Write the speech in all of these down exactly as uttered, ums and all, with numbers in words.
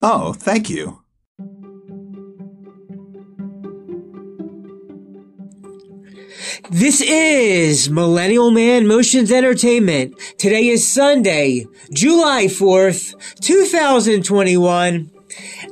Oh, thank you. This is Millennial Man Motions Entertainment. Today is Sunday, July fourth, twenty twenty-one.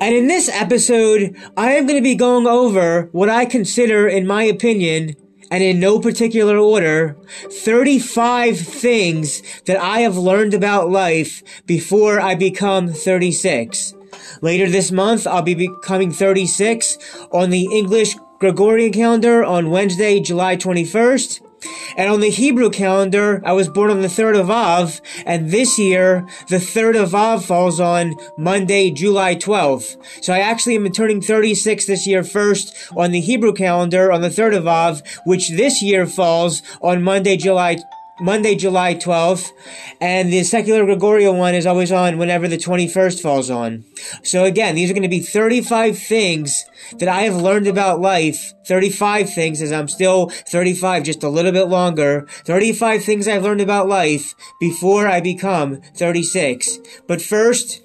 And in this episode, I am going to be going over what I consider, in my opinion, and in no particular order, thirty-five things that I have learned about life before I become thirty-six. Later this month, I'll be becoming thirty-six on the English Gregorian calendar on Wednesday, July twenty-first. And on the Hebrew calendar, I was born on the third of Av, and this year, the third of Av falls on Monday, July twelfth. So I actually am turning thirty-six this year first on the Hebrew calendar on the third of Av, which this year falls on Monday, July Monday, July twelfth, and the secular Gregorian one is always on whenever the twenty-first falls on. So again, these are going to be thirty-five things that I have learned about life, thirty-five things, as I'm still thirty-five, just a little bit longer, thirty-five things I've learned about life before I become thirty-six. But first,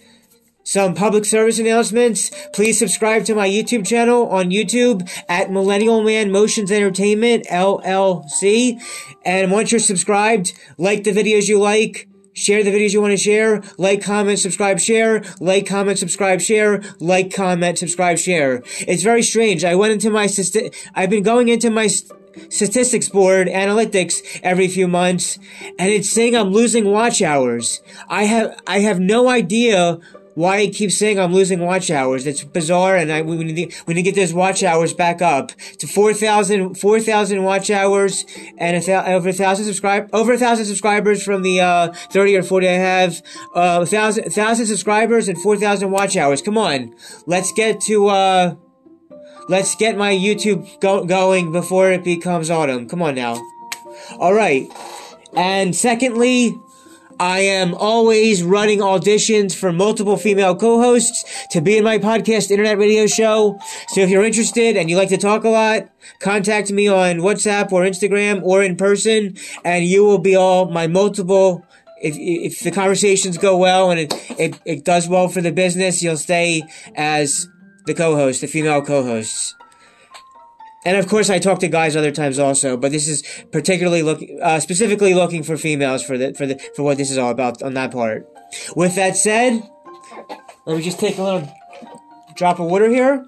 some public service announcements. Please subscribe to my YouTube channel on YouTube at Millennial Man Motions Entertainment, L L C. And once you're subscribed, like the videos you like, share the videos you want to share, like, comment, subscribe, share, like, comment, subscribe, share, like, comment, subscribe, share. It's very strange. I went into my, sti- I've been going into my st- statistics board analytics every few months, and it's saying I'm losing watch hours. I have, I have no idea why it keeps saying I'm losing watch hours. It's bizarre, and I, we, we, need, we need to get those watch hours back up to four thousand watch hours and a th- over a thousand subscribe over a thousand subscribers from the uh, thirty or forty I have. Uh, a thousand, a thousand subscribers and four thousand watch hours. Come on, let's get to uh, let's get my YouTube go- going before it becomes autumn. Come on now. All right, and secondly, I am always running auditions for multiple female co-hosts to be in my podcast internet radio show. So if you're interested and you like to talk a lot, contact me on WhatsApp or Instagram or in person, and you will be all my multiple. If if the conversations go well and it, it, it does well for the business, you'll stay as the co-host, the female co-hosts. And of course, I talk to guys other times also, but this is particularly looking, uh, specifically looking for females for the for the for what this is all about on that part. With that said, let me just take a little drop of water here.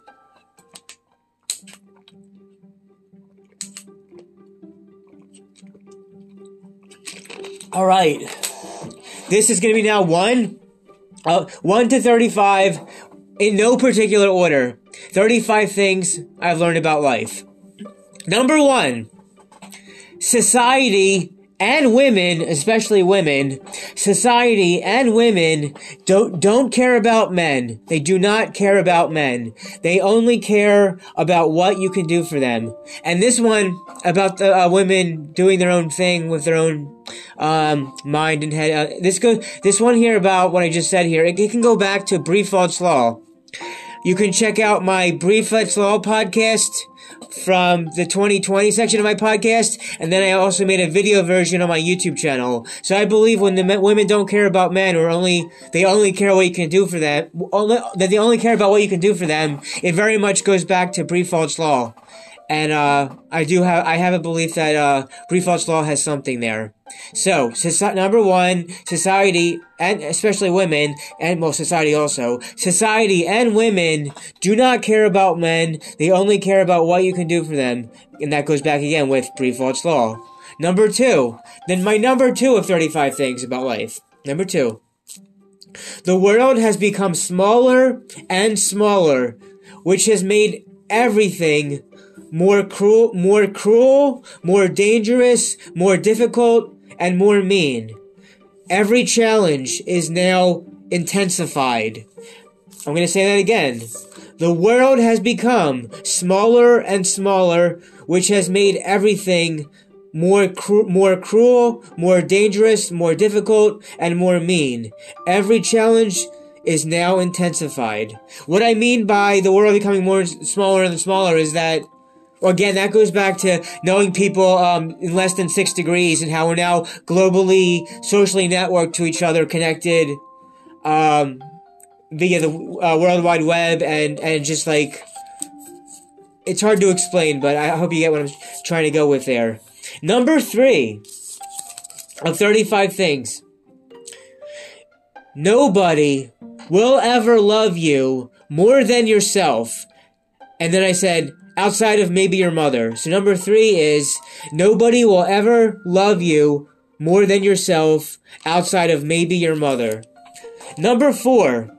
All right, this is going to be now one, uh, one to thirty-five, in no particular order. thirty-five things I've learned about life. Number one, society and women, especially women, society and women don't, don't care about men. They do not care about men. They only care about what you can do for them. And this one about the uh, women doing their own thing with their own um, mind and head. Uh, this go, this one here about what I just said here, it, it can go back to Briffault's Law. You can check out my Briffault's Law podcast from the twenty twenty section of my podcast, and then I also made a video version on my YouTube channel. So I believe when the men, women don't care about men, or only they only care what you can do for them, only, that they only care about what you can do for them, it very much goes back to Briffault's Law. And uh, I do have I have a belief that uh, Briffault's Law has something there. So, soci- number one, society, and especially women, and well, society also, society and women do not care about men. They only care about what you can do for them. And that goes back again with Briffault's Law. Number two, then my number two of thirty-five things about life. Number two, the world has become smaller and smaller, which has made everything more cruel, more cruel, more dangerous, more difficult, and more mean. Every challenge is now intensified. I'm going to say that again. The world has become smaller and smaller, which has made everything more cru- more cruel, more dangerous, more difficult, and more mean. Every challenge is now intensified. What I mean by the world becoming more smaller and smaller is that, again, that goes back to knowing people um, in less than six degrees and how we're now globally, socially networked to each other, connected, um, via the uh, World Wide Web, and, and just like, it's hard to explain, but I hope you get what I'm trying to go with there. Number three of thirty-five things. Nobody will ever love you more than yourself. And then I said, outside of maybe your mother. So number three is, nobody will ever love you more than yourself outside of maybe your mother. Number four,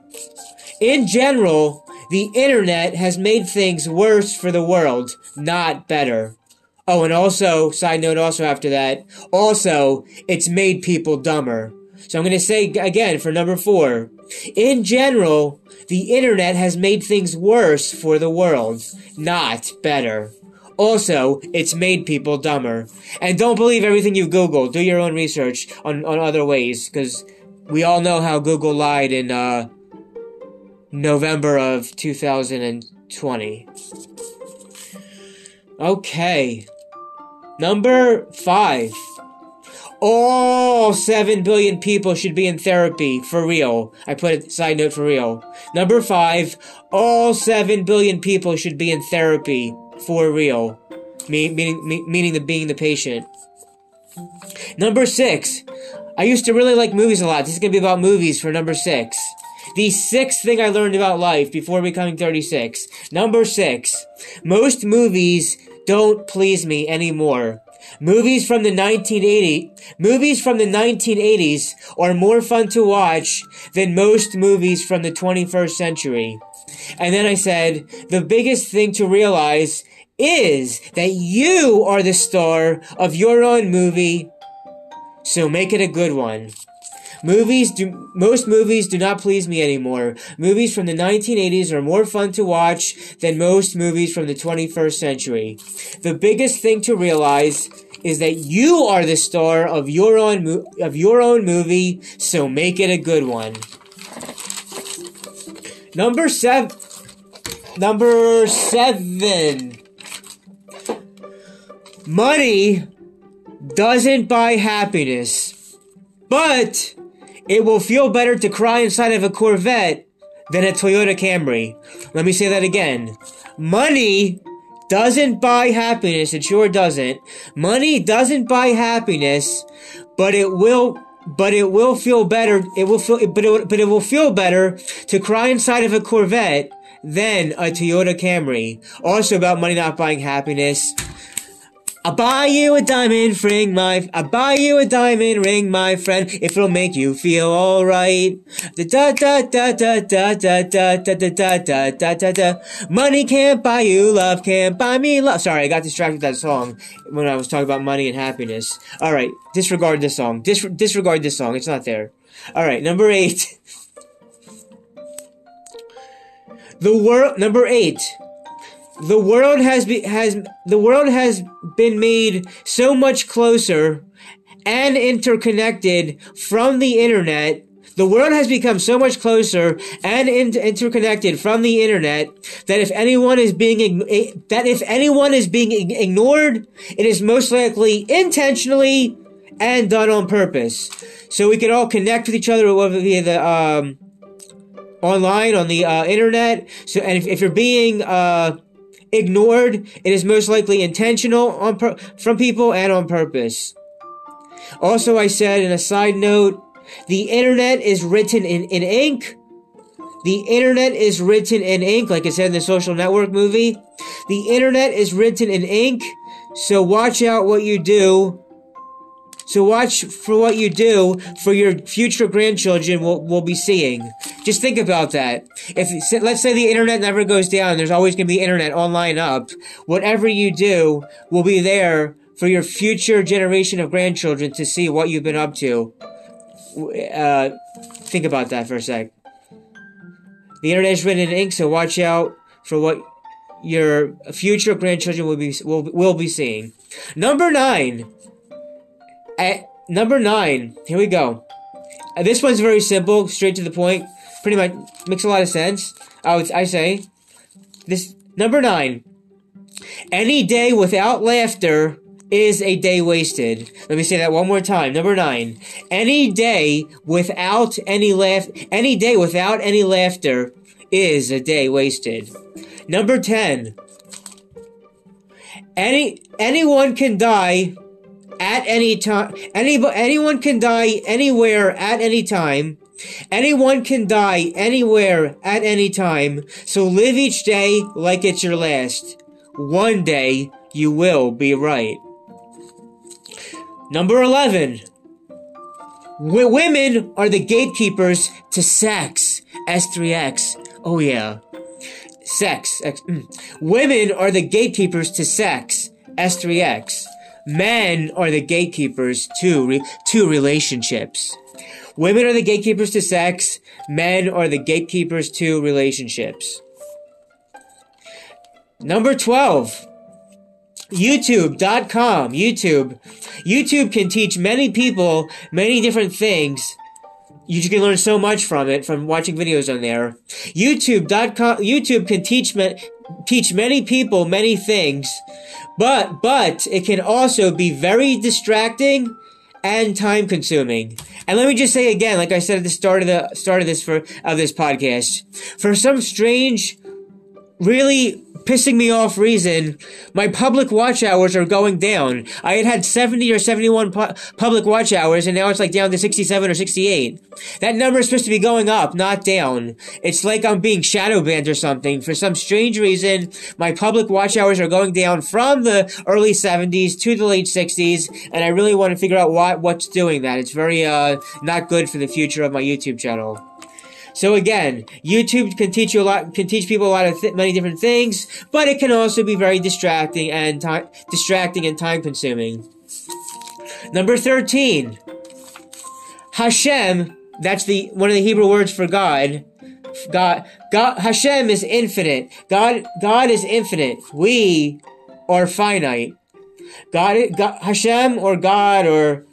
in general, the internet has made things worse for the world, not better. Oh, and also, side note also after that, also, it's made people dumber. So I'm going to say again for number four, in general, the internet has made things worse for the world, not better. Also, it's made people dumber. And don't believe everything you Google. Do your own research on, on other ways, because we all know how Google lied in uh, November of two thousand twenty. Okay. Number five. All seven billion people should be in therapy, for real. I put a side note for real. Number five, all seven billion people should be in therapy, for real. Me- meaning, me- meaning the being the patient. Number six, I used to really like movies a lot. This is going to be about movies for number six. The sixth thing I learned about life before becoming thirty-six. Number six, most movies don't please me anymore. Movies from the nineteen eighty, movies from the nineteen eighties are more fun to watch than most movies from the twenty-first century. And then I said, the biggest thing to realize is that you are the star of your own movie, so make it a good one. Movies do, most movies do not please me anymore. Movies from the nineteen eighties are more fun to watch than most movies from the twenty-first century. The biggest thing to realize is that you are the star of your own, of your own movie, so make it a good one. Number seven. Number seven. Money doesn't buy happiness, but it will feel better to cry inside of a Corvette than a Toyota Camry. Let me say that again. Money doesn't buy happiness. It sure doesn't. Money doesn't buy happiness, but it will, but it will feel better. It will feel, but it, but it will feel better to cry inside of a Corvette than a Toyota Camry. Also about money not buying happiness. I'll buy you a diamond ring, my. I'll buy you a diamond ring, my friend, if it'll make you feel alright. Da da da da da da da da da da da da da. Money can't buy you love, can't buy me love. Sorry, I got distracted with that song when I was talking about money and happiness. All right, disregard this song. Dis disregard this song. It's not there. All right, number eight. The world. Number eight. The world has be, has the world has been made so much closer and interconnected from the internet. The world has become so much closer and in, interconnected from the internet that if anyone is being that if anyone is being ignored, it is most likely intentionally and done on purpose. So we can all connect with each other via the um, online on the uh, internet. So and if, if you're being uh, ignored, it is most likely intentional on pur- from people and on purpose. Also, I said in a side note, the internet is written in, in ink. The internet is written in ink, like I said in the Social Network movie. The internet is written in ink, so watch out what you do. So watch for what you do, for your future grandchildren will, will be seeing. Just think about that. If, let's say the internet never goes down, there's always going to be internet online up. Whatever you do will be there for your future generation of grandchildren to see what you've been up to. Uh, think about that for a sec. The internet is written in ink, so watch out for what your future grandchildren will be, will, will be seeing. Number nine. At number nine, here we go. Uh, this one's very simple, straight to the point. Pretty much makes a lot of sense. I would, I say this number nine. Any day without laughter is a day wasted. Let me say that one more time. Number nine, any day without any laugh, any day without any laughter is a day wasted. Number ten, any anyone can die at any time. Any anyone can die anywhere at any time. Anyone can die anywhere at any time. So live each day like it's your last. One day you will be right. Number eleven. W- women are the gatekeepers to sex. S three X. Oh yeah. Sex. X- mm. Women are the gatekeepers to sex. S three X. Men are the gatekeepers to re- to relationships. Women are the gatekeepers to sex. Men are the gatekeepers to relationships. Number twelve. YouTube dot com. YouTube. YouTube can teach many people many different things. You can learn so much from it, from watching videos on there. YouTube dot com. YouTube can teach me, teach many people many things, but, but it can also be very distracting and time consuming. And let me just say again, like I said at the start of the, start of this for, of this podcast, for some strange, really pissing me off reason, my public watch hours are going down. I had had seventy or seventy-one pu- public watch hours, and now it's like down to sixty-seven or sixty-eight. That number is supposed to be going up, not down. It's like I'm being shadow banned or something. For some strange reason, my public watch hours are going down from the early seventies to the late sixties, and I really want to figure out why, what's doing that. It's very, uh, not good for the future of my YouTube channel. So again, YouTube can teach you a lot, can teach people a lot of th- many different things, but it can also be very distracting and time, distracting and time consuming. Number thirteen, Hashem. That's the one of the Hebrew words for God. God, God, Hashem is infinite. God, God is infinite. We are finite. God, God Hashem or God or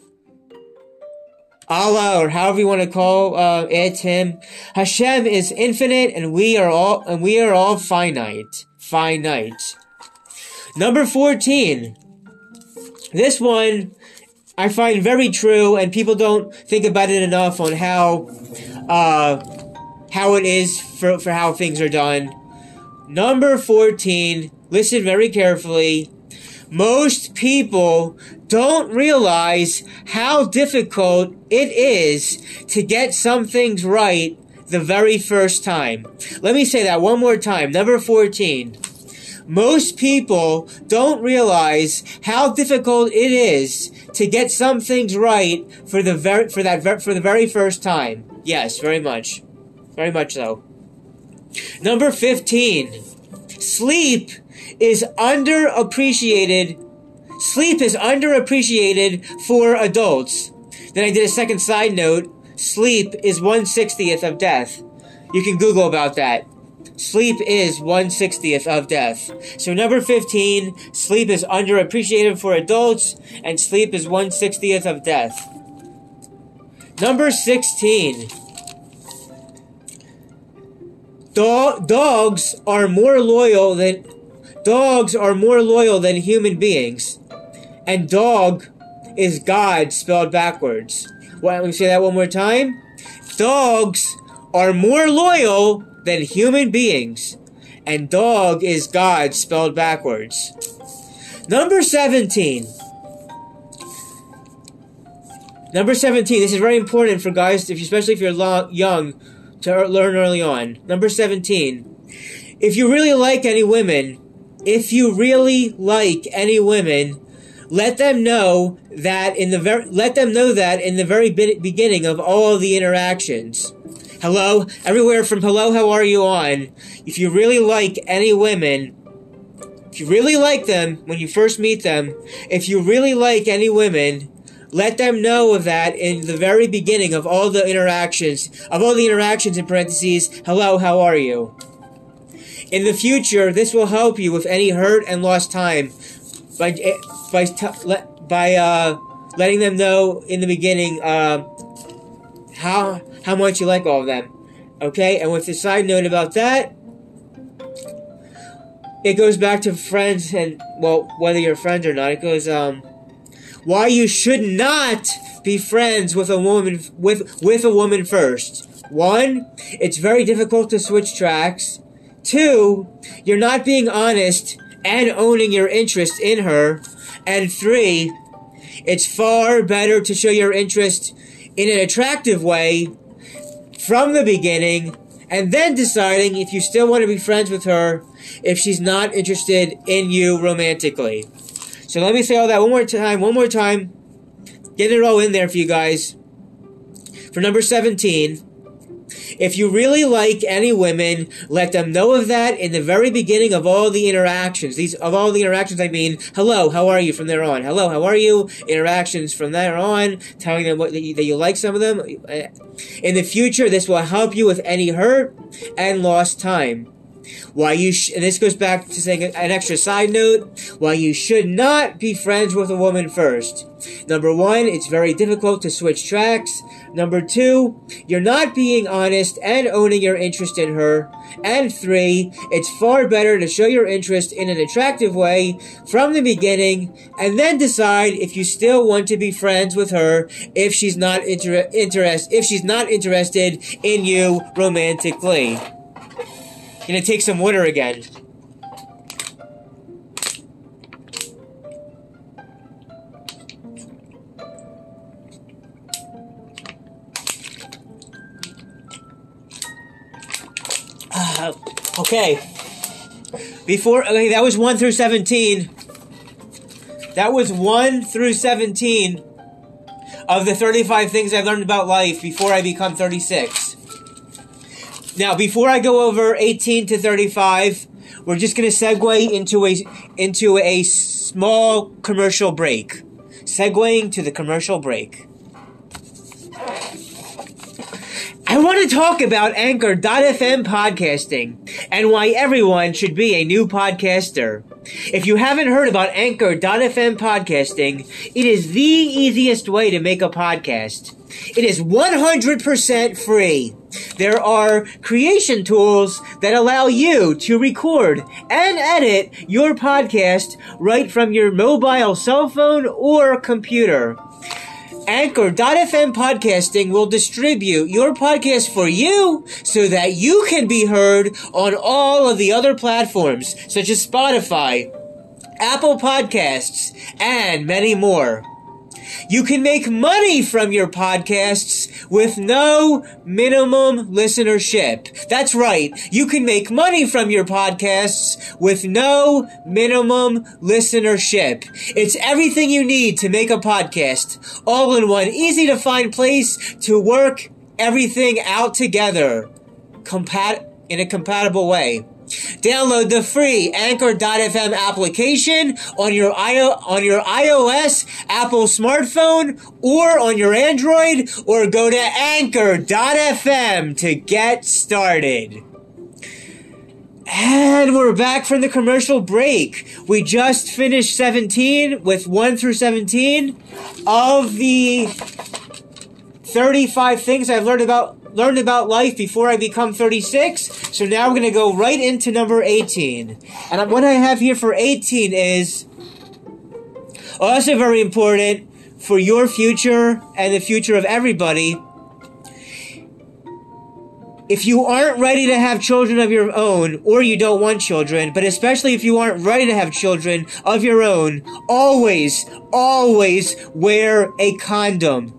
Allah, or however you want to call uh, it, him. Hashem is infinite, and we are all and we are all finite. Finite. Number fourteen. This one I find very true, and people don't think about it enough on how uh, how it is for for how things are done. Number fourteen. Listen very carefully. Most people don't realize how difficult it is to get some things right the very first time. Let me say that one more time. Number fourteen. Most people don't realize how difficult it is to get some things right for the very, for that, ver- for the very first time. Yes, very much. Very much so. Number fifteen. Sleep is underappreciated. Sleep is underappreciated for adults. Then I did a second side note. Sleep is one sixtieth of death. You can Google about that. Sleep is one sixtieth of death. So number fifteen, sleep is underappreciated for adults, and sleep is one sixtieth of death. Number sixteen. Do- dogs are more loyal than dogs are more loyal than human beings, and dog is God spelled backwards. Well, let me say that one more time. Dogs are more loyal than human beings, and dog is God spelled backwards. Number seventeen. Number seventeen. This is very important for guys, especially if you're long, young, to learn early on. Number seventeen. If you really like any women, if you really like any women, let them know that in the ver- let them know that in the very be- beginning of all of the interactions. Hello, everywhere from hello, how are you on. If you really like any women, if you really like them when you first meet them, if you really like any women, let them know of that in the very beginning of all the interactions, of all the interactions in parentheses, hello, how are you? In the future, this will help you with any hurt and lost time by by by uh, letting them know in the beginning uh, how how much you like all of them. Okay, and with the side note about that, it goes back to friends and, well, whether you're friends or not, it goes, um, why you should not be friends with a woman, with, with a woman first. One, it's very difficult to switch tracks. Two, you're not being honest and owning your interest in her. And three, it's far better to show your interest in an attractive way from the beginning and then deciding if you still want to be friends with her if she's not interested in you romantically. So let me say all that one more time, one more time. Get it all in there for you guys. For number seventeen, if you really like any women, let them know of that in the very beginning of all the interactions. These of all the interactions, I mean, hello, how are you from there on? Hello, how are you? Interactions from there on, telling them what, that, you, that you like some of them. In the future, this will help you with any hurt and lost time. Why you sh- and this goes back to saying an extra side note, why you should not be friends with a woman first. Number one, it's very difficult to switch tracks. Number two, you're not being honest and owning your interest in her. And three, it's far better to show your interest in an attractive way from the beginning and then decide if you still want to be friends with her if she's not inter- interest- if she's not interested in you romantically. Gonna take some water again. Uh, okay. Before, okay, that was one through seventeen. That was one through seventeen of the thirty-five things I learned about life before I become thirty-six. Now, before I go over eighteen to thirty-five, we're just going to segue into a into a small commercial break. Segueing to the commercial break. I want to talk about Anchor dot f m podcasting and why everyone should be a new podcaster. If you haven't heard about Anchor dot f m podcasting, it is the easiest way to make a podcast. It is one hundred percent free. There are creation tools that allow you to record and edit your podcast right from your mobile cell phone or computer. Anchor dot f m podcasting will distribute your podcast for you so that you can be heard on all of the other platforms such as Spotify, Apple Podcasts, and many more. You can make money from your podcasts with no minimum listenership. That's right. You can make money from your podcasts with no minimum listenership. It's everything you need to make a podcast, all in one easy to find place to work everything out together compat- in a compatible way. Download the free Anchor dot f m application on your I O, on your iOS Apple smartphone or on your Android, or go to Anchor dot f m to get started. And we're back from the commercial break. We just finished seventeen with one through seventeen of the thirty-five things I've learned about Learned about life before I become thirty-six. So now we're going to go right into number eighteen. And what I have here for eighteen is also very important for your future and the future of everybody. If you aren't ready to have children of your own, or you don't want children, but especially if you aren't ready to have children of your own, always, always wear a condom.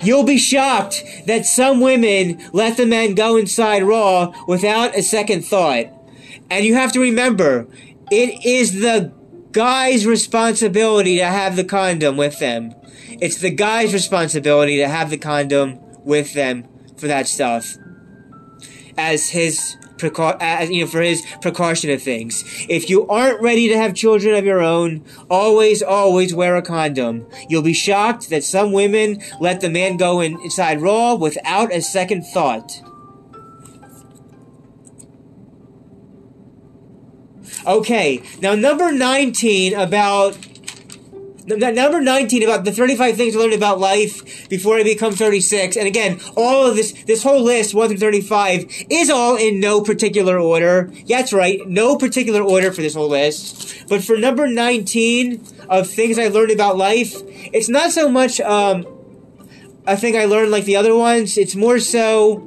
You'll be shocked that some women let the men go inside raw without a second thought. And you have to remember, it is the guy's responsibility to have the condom with them. It's the guy's responsibility to have the condom with them for that stuff. As his, precau- as, you know, for his precaution of things. If you aren't ready to have children of your own, always, always wear a condom. You'll be shocked that some women let the man go in, inside raw without a second thought. Okay, now number nineteen about number nineteen, about the thirty-five things I learned about life before I become thirty-six. And again, all of this, this whole list, one through thirty-five, is all in no particular order. Yeah, that's right, no particular order for this whole list. But for number nineteen of things I learned about life, it's not so much um, a thing I learned like the other ones. It's more so...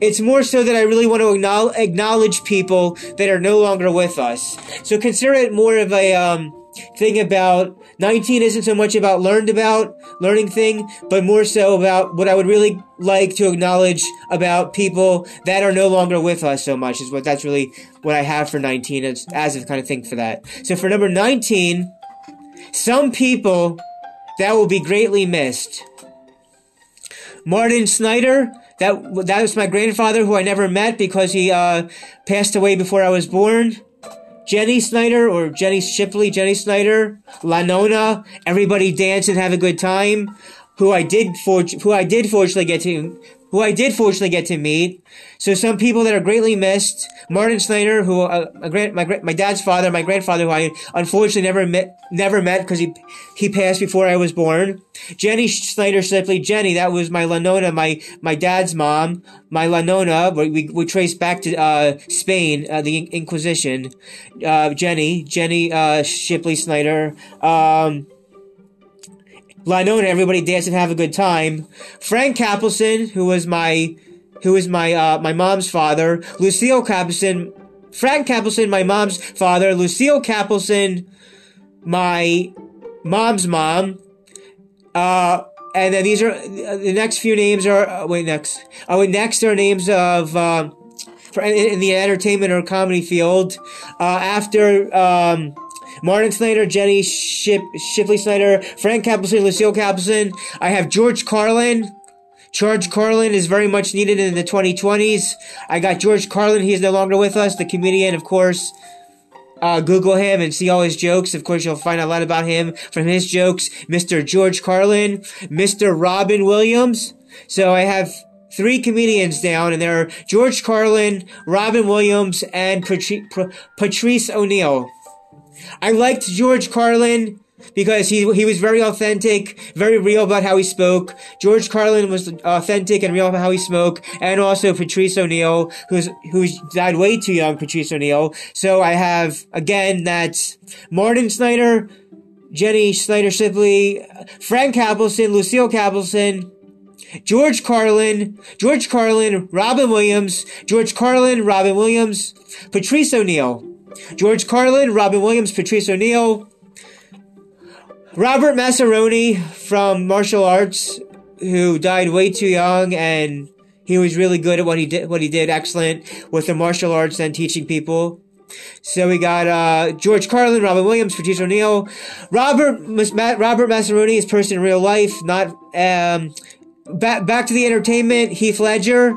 It's more so that I really want to acknowledge people that are no longer with us. So consider it more of a um, thing about, nineteen isn't so much about learned about, learning thing, but more so about what I would really like to acknowledge about people that are no longer with us so much, is what that's really what I have for nineteen as, as a kind of thing for that. So for number nineteen, some people that will be greatly missed. Martin Snyder. That that was my grandfather, who I never met because he uh, passed away before I was born. Jenny Snyder, or Jenny Shipley, Jenny Snyder, La Nona, everybody dance and have a good time. Who I did for, who I did fortunately get to, who I did fortunately get to meet. So some people that are greatly missed: Martin Snyder, who uh, my grand, my my dad's father, my grandfather, who I unfortunately never met, never met because he he passed before I was born. Jenny Snyder Shipley, Jenny, that was my La Nona, my my dad's mom, my La Nona. We we trace back to uh, Spain, uh, the Inquisition. Uh, Jenny, Jenny uh, Shipley Snyder. Um, La Nona, everybody dance and have a good time. Frank Capelson, who was my, who was my, uh, my mom's father. Lucille Capelson, Frank Capelson, my mom's father. Lucille Capelson, my mom's mom. Uh, and then these are, the next few names are, uh, wait, next. Oh, wait, next are names of, um, uh, in, in the entertainment or comedy field. Uh, after, um, Martin Snyder, Jenny Ship, Shipley Snyder, Frank Capelson, Lucille Capelson. I have George Carlin. George Carlin is very much needed in the twenty twenties. I got George Carlin. He is no longer with us. The comedian, of course. Uh, Google him and see all his jokes. Of course, you'll find a lot about him from his jokes. Mister George Carlin. Mister Robin Williams. So I have three comedians down, and there are George Carlin, Robin Williams, and Patri- P- Patrice O'Neal. I liked George Carlin because he he was very authentic, very real about how he spoke. George Carlin was authentic and real about how he spoke, and also Patrice O'Neal, who's who's died way too young, Patrice O'Neal. So I have, again, that's Martin Snyder, Jenny Snyder Shipley, Frank Capelson, Lucille Capelson, George Carlin, George Carlin, Robin Williams, George Carlin, Robin Williams, Patrice O'Neal. George Carlin, Robin Williams, Patrice O'Neal, Robert Mascaroni from martial arts, who died way too young, and he was really good at what he did, what he did, excellent with the martial arts and teaching people. So we got uh, George Carlin, Robin Williams, Patrice O'Neal, Robert Mas- Ma- Robert Mascaroni, his person in real life, not um, back back to the entertainment, Heath Ledger,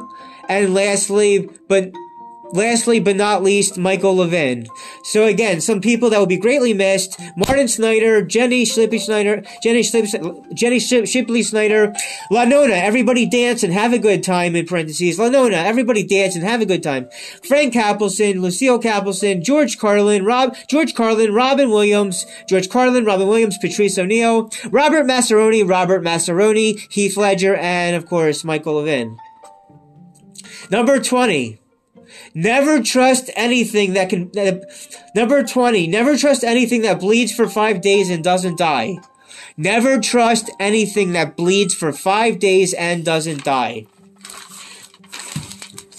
and lastly, but. Lastly, but not least, Michael Levin. So again, some people that will be greatly missed: Martin Snyder, Jenny Shipley Snyder, Jenny Shipley, Jenny Shipley Snyder, La Nona, everybody dance and have a good time, in parentheses, La Nona, everybody dance and have a good time, Frank Capelson, Lucille Capelson, George Carlin, Rob, George Carlin, Robin Williams, George Carlin, Robin Williams, Patrice O'Neal, Robert Mascaroni, Robert Mascaroni, Heath Ledger, and of course, Michael Levin. Number twenty. Never trust anything that can... Uh, number twenty. Never trust anything that bleeds for five days and doesn't die. Never trust anything that bleeds for five days and doesn't die.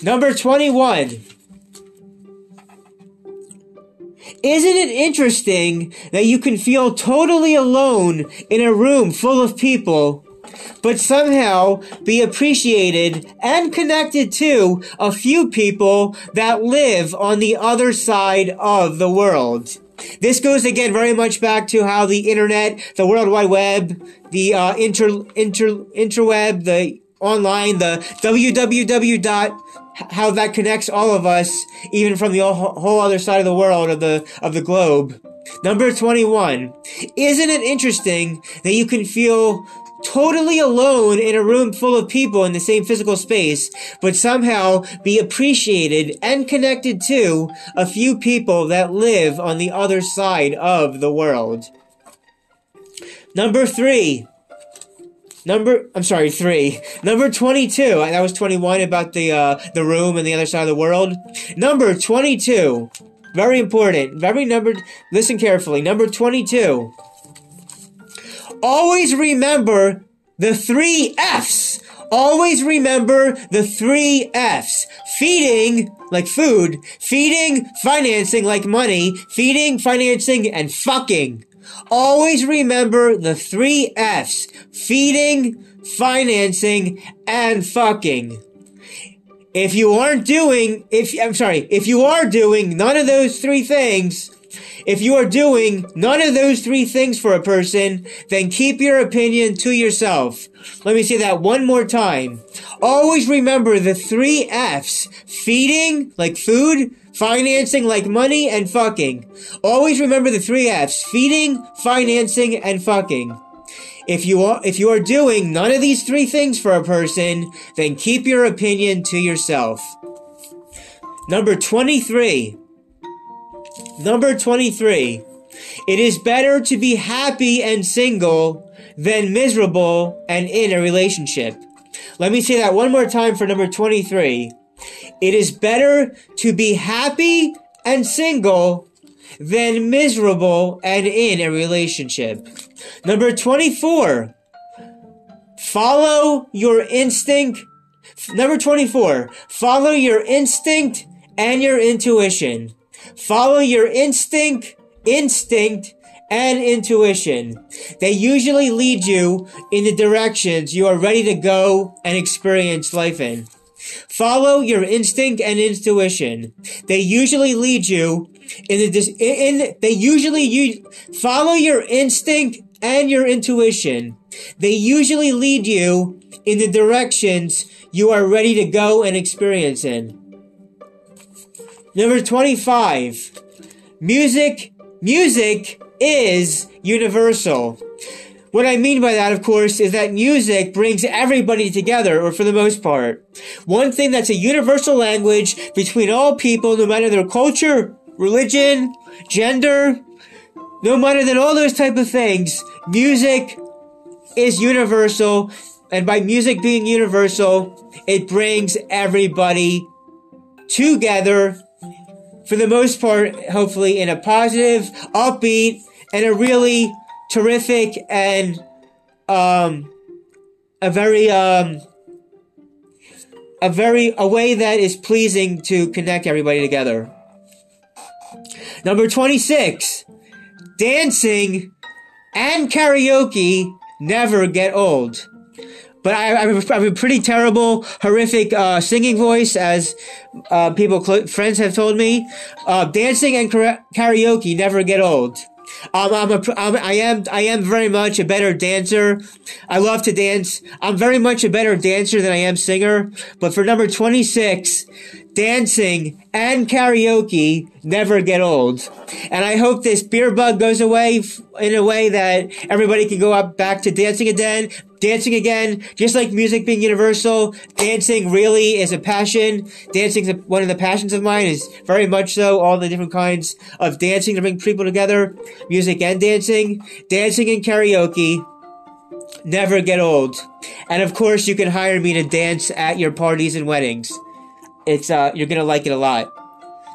Number twenty-one. Isn't it interesting that you can feel totally alone in a room full of people, but somehow be appreciated and connected to a few people that live on the other side of the world? This goes again very much back to how the internet, the World Wide Web, the uh, inter inter interweb, the online, the www dot, how that connects all of us, even from the whole other side of the world, of the of the globe. Number twenty-one. Isn't it interesting that you can feel totally alone in a room full of people in the same physical space, but somehow be appreciated and connected to a few people that live on the other side of the world? Number three. Number, I'm sorry, three. Number twenty-two. That was twenty-one about the uh, the room and the other side of the world. Number twenty-two. Very important. Very number. Listen carefully. Number twenty-two. Always remember the three F's. Always remember the three F's. Feeding, like food. Feeding, financing, like money. Feeding, financing, and fucking. Always remember the three F's. Feeding, financing, and fucking. If you aren't doing, if, I'm sorry, if you are doing none of those three things, if you are doing none of those three things for a person, then keep your opinion to yourself. Let me say that one more time. Always remember the three F's. Feeding, like food, financing, like money, and fucking. Always remember the three F's. Feeding, financing, and fucking. If you are, if you are doing none of these three things for a person, then keep your opinion to yourself. Number twenty-three. Number twenty-three. It is better to be happy and single than miserable and in a relationship. Let me say that one more time for number twenty-three. It is better to be happy and single than miserable and in a relationship. Number twenty-four. Follow your instinct. Number twenty-four. Follow your instinct and your intuition. Follow your instinct, instinct, and intuition. They usually lead you in the directions you are ready to go and experience life in. Follow your instinct and intuition. They usually lead you in the, dis- in, they usually you follow your instinct and your intuition. They usually lead you in the directions you are ready to go and experience in. Number twenty-five. Music, music is universal. What I mean by that, of course, is that music brings everybody together, or for the most part. One thing that's a universal language between all people, no matter their culture, religion, gender, no matter than all those type of things, music is universal. And by music being universal, it brings everybody together, for the most part, hopefully in a positive, upbeat, and a really terrific and um, a very um, a very a way that is pleasing to connect everybody together. Number twenty-six, dancing and karaoke never get old. But I, I, I have a pretty terrible, horrific uh, singing voice, as uh, people, cl- friends have told me. Uh, dancing and kara- karaoke never get old. Um, I'm a, I'm, I am, I am very much a better dancer. I love to dance. I'm very much a better dancer than I am singer. But for number twenty-six, dancing and karaoke never get old. And I hope this beer bug goes away f- in a way that everybody can go up back to dancing again. Dancing again, just like music being universal, dancing really is a passion. Dancing is one of the passions of mine, is very much so. All the different kinds of dancing to bring people together, music and dancing. Dancing and karaoke never get old. And of course, you can hire me to dance at your parties and weddings. It's uh, you're gonna like it a lot.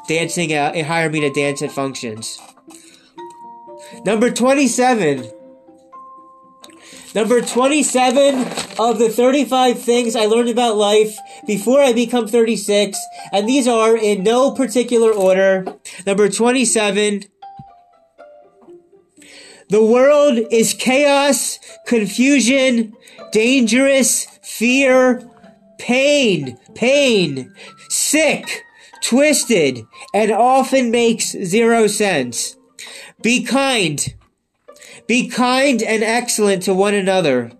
Dancing, uh, and hire me to dance at functions. Number twenty-seven. Number twenty-seven of the thirty-five things I learned about life before I become thirty-six, and these are in no particular order. Number twenty-seven, the world is chaos, confusion, dangerous, fear, pain, pain, sick, twisted, and often makes zero sense. Be kind. Be kind and excellent to one another.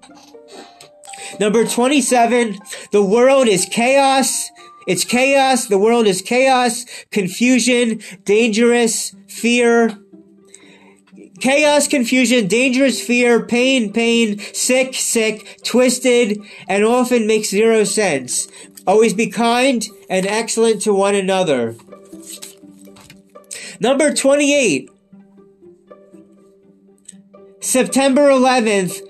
Number twenty-seven, the world is chaos. It's chaos. The world is chaos, confusion, dangerous, fear. Chaos, confusion, dangerous, fear, pain, pain, sick, sick, twisted, and often makes zero sense. Always be kind and excellent to one another. Number twenty-eight. September eleventh,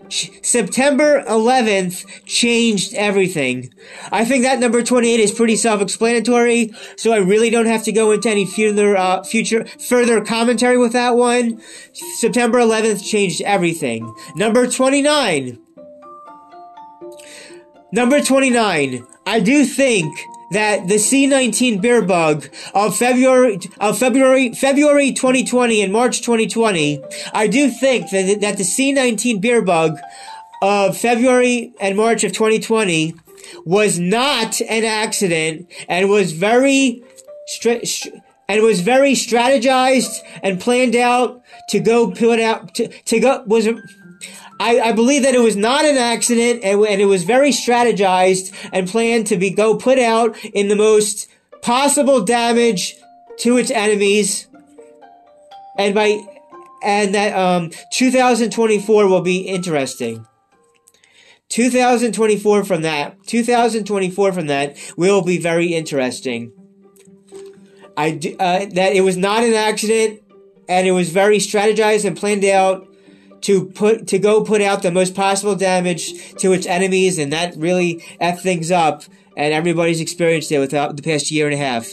September eleventh changed everything. I think that number twenty-eight is pretty self-explanatory, so I really don't have to go into any further, uh, future, further commentary with that one. September eleventh changed everything. Number twenty-nine. Number twenty-nine. I do think that the C nineteen beer bug of February, of February, February twenty twenty and March twenty twenty, I do think that, that the C nineteen beer bug of February and March of twenty twenty was not an accident and was very, stra- st- and was very strategized and planned out to go put out, to, to go, was, I, I believe that it was not an accident, and, and it was very strategized and planned to be go put out in the most possible damage to its enemies, and by and that um twenty twenty-four will be interesting. twenty twenty-four from that twenty twenty-four from that will be very interesting. I do, uh, that it was not an accident, and it was very strategized and planned out to put to go put out the most possible damage to its enemies, and that really effed things up, and everybody's experienced it without the past year and a half.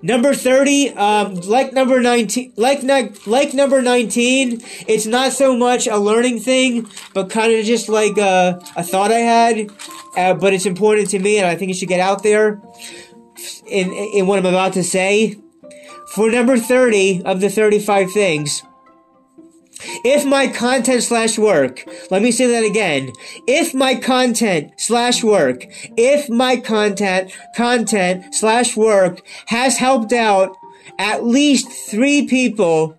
Number thirty, um, like number nineteen, like like number nineteen, it's not so much a learning thing, but kind of just like a, a thought I had, uh, but it's important to me, and I think it should get out there in in what I'm about to say. For number thirty of the thirty-five things. If my content slash work, let me say that again. If my content slash work, if my content, content slash work has helped out at least three people,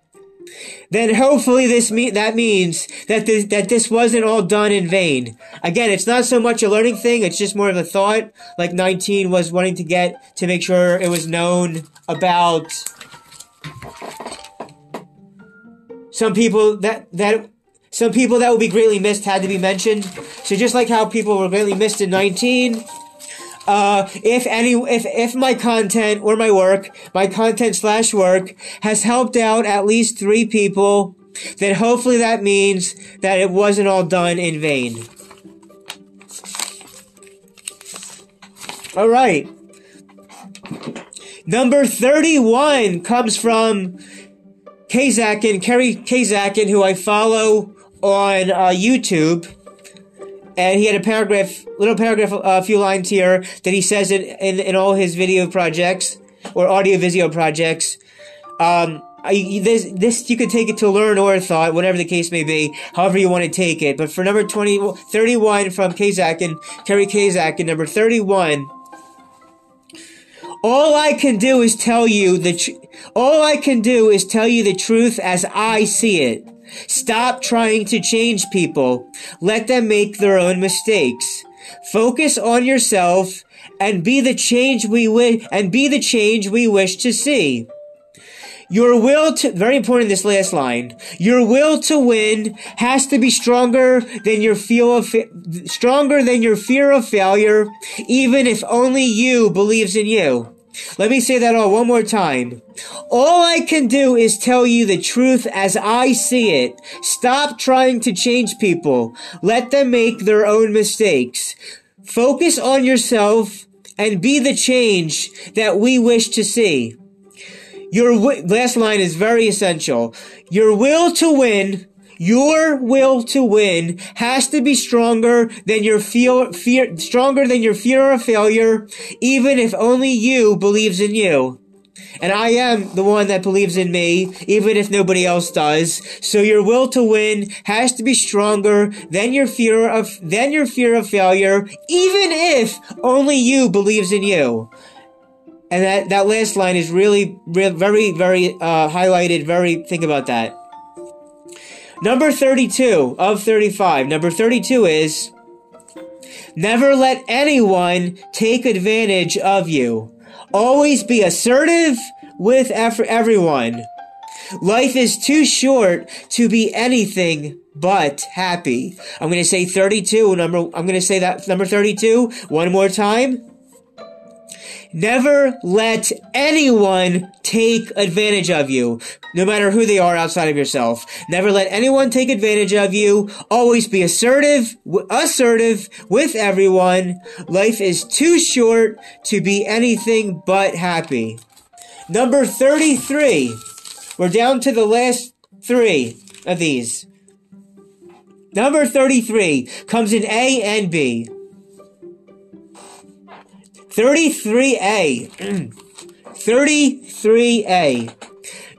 then hopefully this me- that means that this, that this wasn't all done in vain. Again, it's not so much a learning thing. It's just more of a thought, like nineteen was wanting to get to make sure it was known about Some people that, that some people that will be greatly missed had to be mentioned. So just like how people were greatly missed in nineteen, uh, if any, if, if my content or my work, my content slash work has helped out at least three people, then hopefully that means that it wasn't all done in vain. All right. Number thirty-one comes from Kazakin, Kerry Kazakin, who I follow on uh, YouTube, and he had a paragraph, little paragraph, a uh, few lines here that he says in, in, in all his video projects or audio-visual projects. Um, I, this, this you could take it to learn or thought, whatever the case may be, however you want to take it. But for number twenty, thirty-one from Kazakin, Kerry Kazakin, number thirty-one. All I can do is tell you the tr- all I can do is tell you the truth as I see it. Stop trying to change people. Let them make their own mistakes. Focus on yourself and be the change we wish and be the change we wish to see. Your will to, very important this last line, your will to win has to be stronger than your feel of, stronger than your fear of failure, even if only you believes in you. Let me say that all one more time. All I can do is tell you the truth as I see it. Stop trying to change people. Let them make their own mistakes. Focus on yourself and be the change that we wish to see. Your w- last line is very essential. Your will to win, your will to win has to be stronger than your fear, fear, stronger than your fear of failure, even if only you believes in you. And I am the one that believes in me, even if nobody else does. So your will to win has to be stronger than your fear of, than your fear of failure, even if only you believes in you. And that, that last line is really, really very, very uh, highlighted. Very, think about that. Number thirty-two of thirty-five. Number thirty-two is, never let anyone take advantage of you. Always be assertive with ev- everyone. Life is too short to be anything but happy. I'm going to say thirty-two. Number, I'm going to say that number thirty-two one more time. Never let anyone take advantage of you, no matter who they are outside of yourself. Never let anyone take advantage of you. Always be assertive, w- assertive with everyone. Life is too short to be anything but happy. Number thirty-three. We're down to the last three of these. Number thirty-three comes in A and B. thirty-three A. thirty-three A.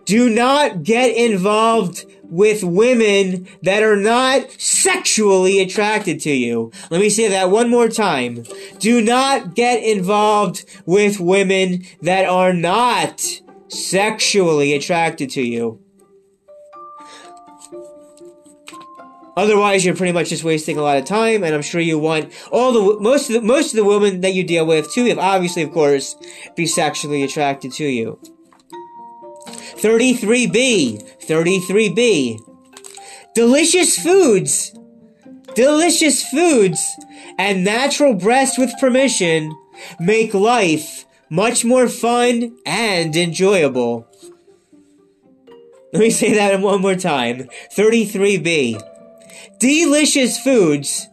Do not get involved with women that are not sexually attracted to you. Let me say that one more time. Do not get involved with women that are not sexually attracted to you. Otherwise, you're pretty much just wasting a lot of time, and I'm sure you want all the most of the most of the women that you deal with to obviously, of course, be sexually attracted to you. thirty-three B, thirty-three B, delicious foods, delicious foods, and natural breasts with permission make life much more fun and enjoyable. Let me say that one more time. thirty-three B. Delicious foods,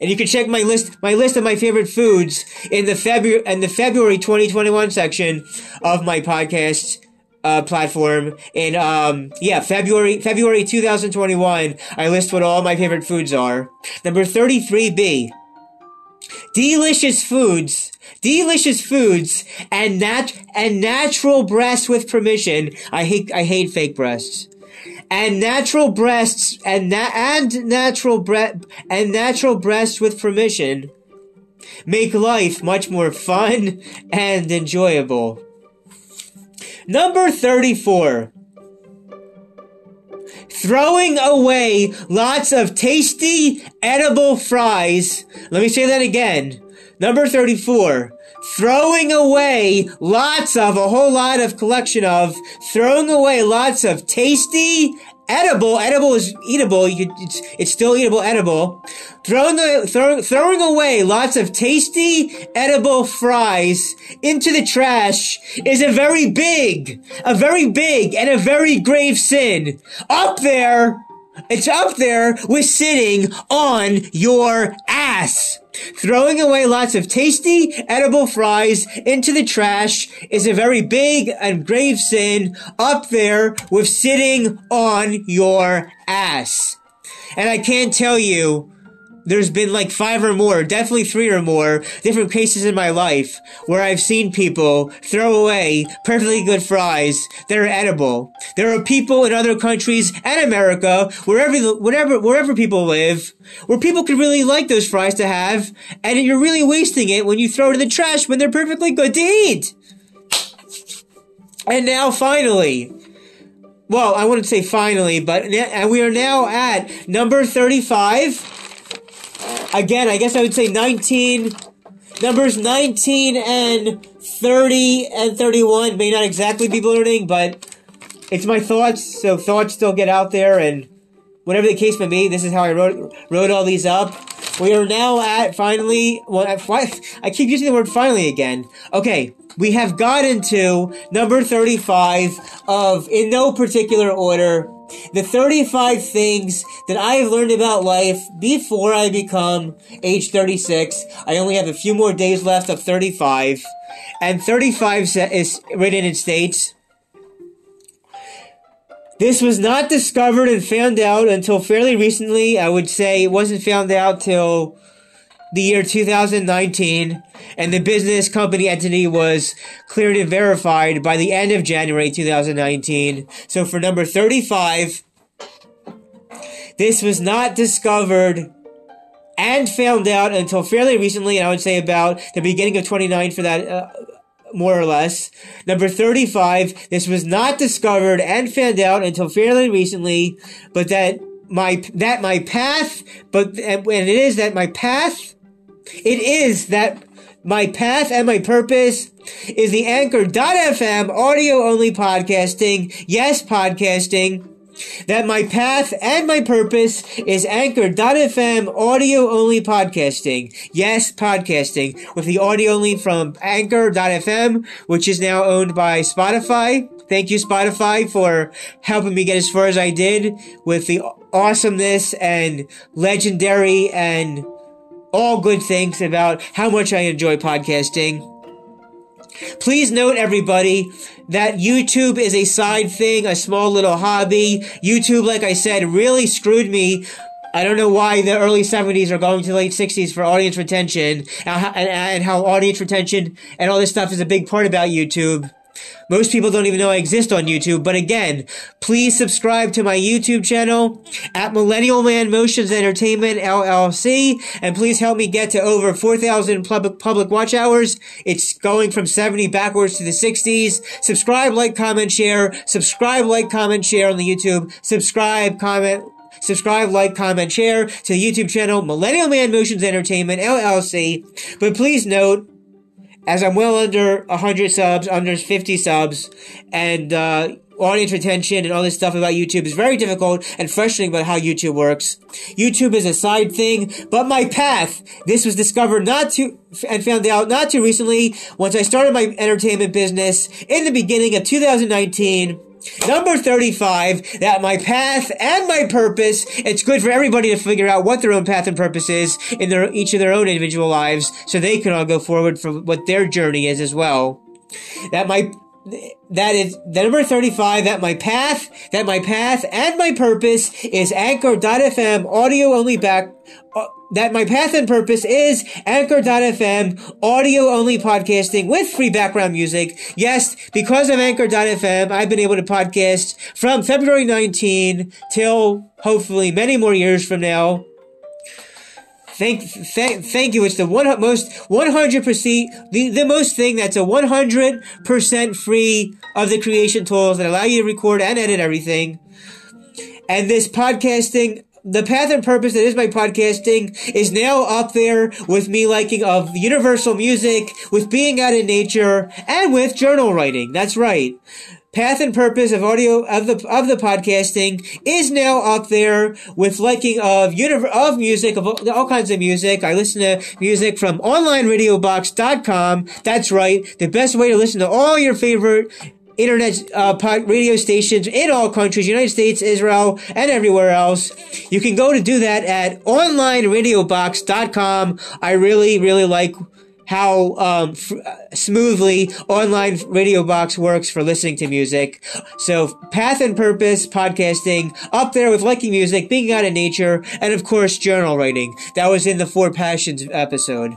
and you can check my list, my list of my favorite foods in the February and the February twenty twenty-one section of my podcast uh, platform. And um, yeah, February February twenty twenty-one, I list what all my favorite foods are. Number thirty-three B, delicious foods, delicious foods, and nat- and natural breasts with permission. I hate I hate fake breasts. And natural breasts and na- and natural bre- and natural breasts with permission make life much more fun and enjoyable. Number thirty-four. Throwing away lots of tasty edible fries. Let me say that again. Number thirty-four. Throwing away lots of, a whole lot of collection of, throwing away lots of tasty, edible, edible is eatable, you could, it's, it's still eatable, edible, throwing, throw, throwing away lots of tasty, edible fries into the trash is a very big, a very big and a very grave sin. Up there, it's up there with sitting on your ass. Throwing away lots of tasty, edible fries into the trash is a very big and grave sin, up there with sitting on your ass. And I can't tell you, there's been like five or more, definitely three or more, different cases in my life where I've seen people throw away perfectly good fries that are edible. There are people in other countries and America, wherever, whatever, wherever people live, where people could really like those fries to have, and you're really wasting it when you throw it in the trash when they're perfectly good to eat. And now finally, well, I wouldn't say finally, but and we are now at number thirty-five. Again, I guess I would say nineteen, numbers nineteen and thirty and thirty-one may not exactly be blurting, but it's my thoughts, so thoughts still get out there, and whatever the case may be, this is how I wrote, wrote all these up. We are now at finally, well, I, I keep using the word finally again. Okay, we have gotten to number thirty-five of, in no particular order, the thirty-five things that I have learned about life before I become age thirty-six. I only have a few more days left of thirty-five. And thirty-five is written in states, this was not discovered and found out until fairly recently. I would say it wasn't found out till the year two thousand nineteen, and the business company entity was cleared and verified by the end of January two thousand nineteen. So for number thirty-five, this was not discovered and found out until fairly recently, and I would say about the beginning of twenty-nine for that, uh, more or less. Number thirty-five, this was not discovered and found out until fairly recently, but that my, that my path, but, and it is that my path, It is that my path and my purpose is the anchor dot f m audio only podcasting. Yes, podcasting. that my path and my purpose is Anchor dot f m audio-only podcasting. Yes, podcasting, with the audio-only from Anchor dot f m, which is now owned by Spotify. Thank you, Spotify, for helping me get as far as I did with the awesomeness and legendary and all good things about how much I enjoy podcasting. Please note, everybody, that YouTube is a side thing, a small little hobby. YouTube, like I said, really screwed me. I don't know why the early seventies are going to the late sixties for audience retention, and how audience retention and all this stuff is a big part about YouTube. Most people don't even know I exist on YouTube, but again, please subscribe to my YouTube channel at Millennial Man Motions Entertainment, L L C, and please help me get to over four thousand public, public watch hours. It's going from seventy backwards to the sixties. Subscribe, like, comment, share. Subscribe, like, comment, share on the YouTube. Subscribe, comment, subscribe, like, comment, share to the YouTube channel, Millennial Man Motions Entertainment, L L C. But please note, as I'm well under one hundred subs, under fifty subs, and uh, audience retention and all this stuff about YouTube is very difficult and frustrating about how YouTube works. YouTube is a side thing, but my path, this was discovered not too, and found out not too recently, once I started my entertainment business in the beginning of two thousand nineteen, number thirty-five, that my path and my purpose, it's good for everybody to figure out what their own path and purpose is in their, each of their own individual lives, so they can all go forward from what their journey is as well. That my, that is, the number thirty-five, that my path, that my path and my purpose is Anchor dot f m audio only back, uh, that my path and purpose is Anchor dot f m audio-only podcasting with free background music. Yes, because of Anchor dot f m, I've been able to podcast from February nineteenth till hopefully many more years from now. Thank, thank, thank you. It's the one most one hundred percent, the, the most thing that's a one hundred percent free of the creation tools that allow you to record and edit everything. And this podcasting, the path and purpose that is my podcasting, is now up there with me liking of universal music, with being out in nature, and with journal writing. That's right. Path and purpose of audio of the of the podcasting is now up there with liking of univ- of music, of all kinds of music. I listen to music from online radio box dot com. That's right. The best way to listen to all your favorite internet uh, pod radio stations in all countries, United States, Israel, and everywhere else. You can go to do that at online radio box dot com. I really, really like how um, f- smoothly Online Radio Box works for listening to music. So path and purpose, podcasting, up there with liking music, being out in nature, and of course, journal writing. That was in the Four Passions episode.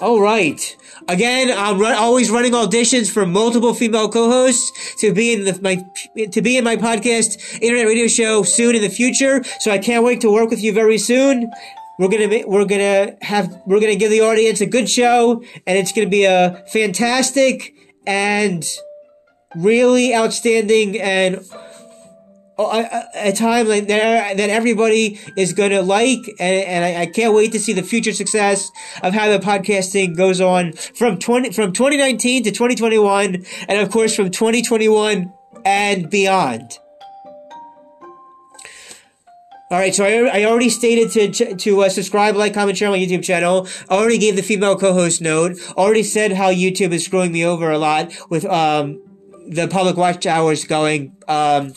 All right. Again, I'm run, always running auditions for multiple female co-hosts to be in the, my to be in my podcast internet radio show soon in the future. So I can't wait to work with you very soon. We're gonna we're gonna have we're gonna give the audience a good show, and it's gonna be a fantastic and really outstanding and a, a time like there that everybody is gonna like, and, and I, I can't wait to see the future success of how the podcasting goes on from twenty from twenty nineteen to twenty twenty-one, and of course from twenty twenty-one and beyond. All right, so I, I already stated to to uh, subscribe, like, comment, share on my YouTube channel. I already gave the female co-host note. Already said how YouTube is screwing me over a lot with um the public watch hours going um.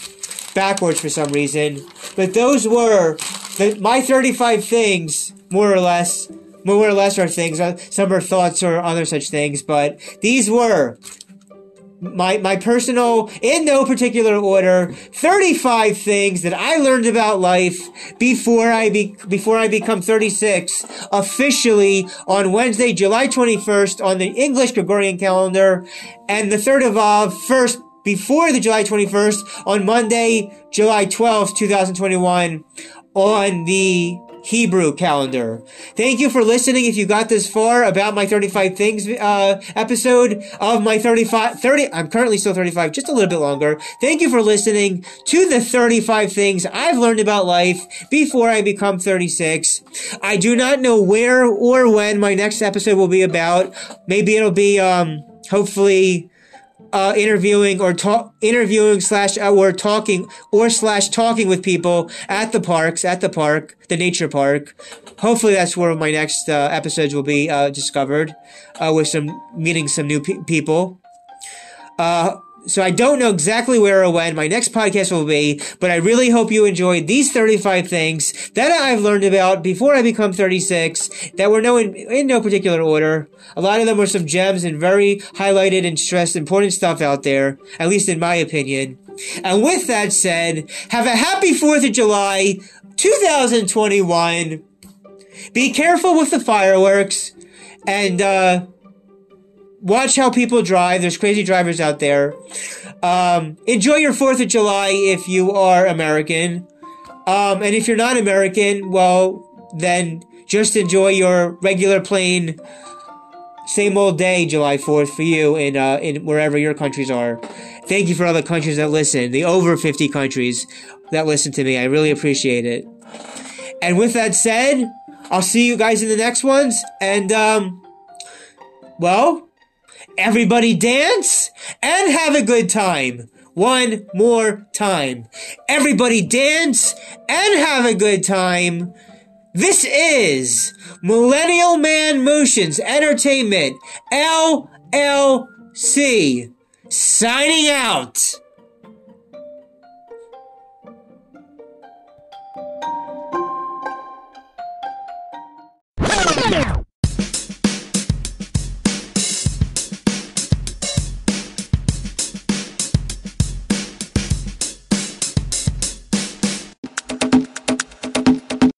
backwards for some reason. But those were the, my thirty-five things, more or less. More or less are things. Some are thoughts or other such things, but these were my my personal, in no particular order, thirty-five things that I learned about life before I be, before I become thirty-six officially on Wednesday, July twenty-first on the English Gregorian calendar, and the third of all first. Before the July twenty-first, on Monday, July twelfth, twenty twenty-one, on the Hebrew calendar. Thank you for listening. If you got this far about my thirty-five things uh, episode of my thirty-five, thirty, I'm currently still thirty-five, just a little bit longer. Thank you for listening to the thirty-five things I've learned about life before I become thirty-six. I do not know where or when my next episode will be about. Maybe it'll be, um, hopefully, uh, interviewing or talk, interviewing slash or talking or slash talking with people at the parks, at the park, the nature park. Hopefully that's where my next uh, episodes will be uh, discovered uh, with some meeting some new pe- people. Uh, so I don't know exactly where or when my next podcast will be, but I really hope you enjoyed these thirty-five things that I've learned about before I become thirty-six that were no in, in no particular order. A lot of them were some gems and very highlighted and stressed important stuff out there, at least in my opinion. And with that said, have a happy fourth of July, two thousand twenty-one. Be careful with the fireworks and, uh, watch how people drive. There's crazy drivers out there. Um, enjoy your fourth of July if you are American. Um, and if you're not American, well, then just enjoy your regular plain, same old day July fourth for you in, uh, in wherever your countries are. Thank you for all the countries that listen, the over fifty countries that listen to me. I really appreciate it. And with that said, I'll see you guys in the next ones. And, um, well... everybody dance and have a good time. One more time. Everybody dance and have a good time. This is Millennial Man Motions Entertainment, L L C, signing out.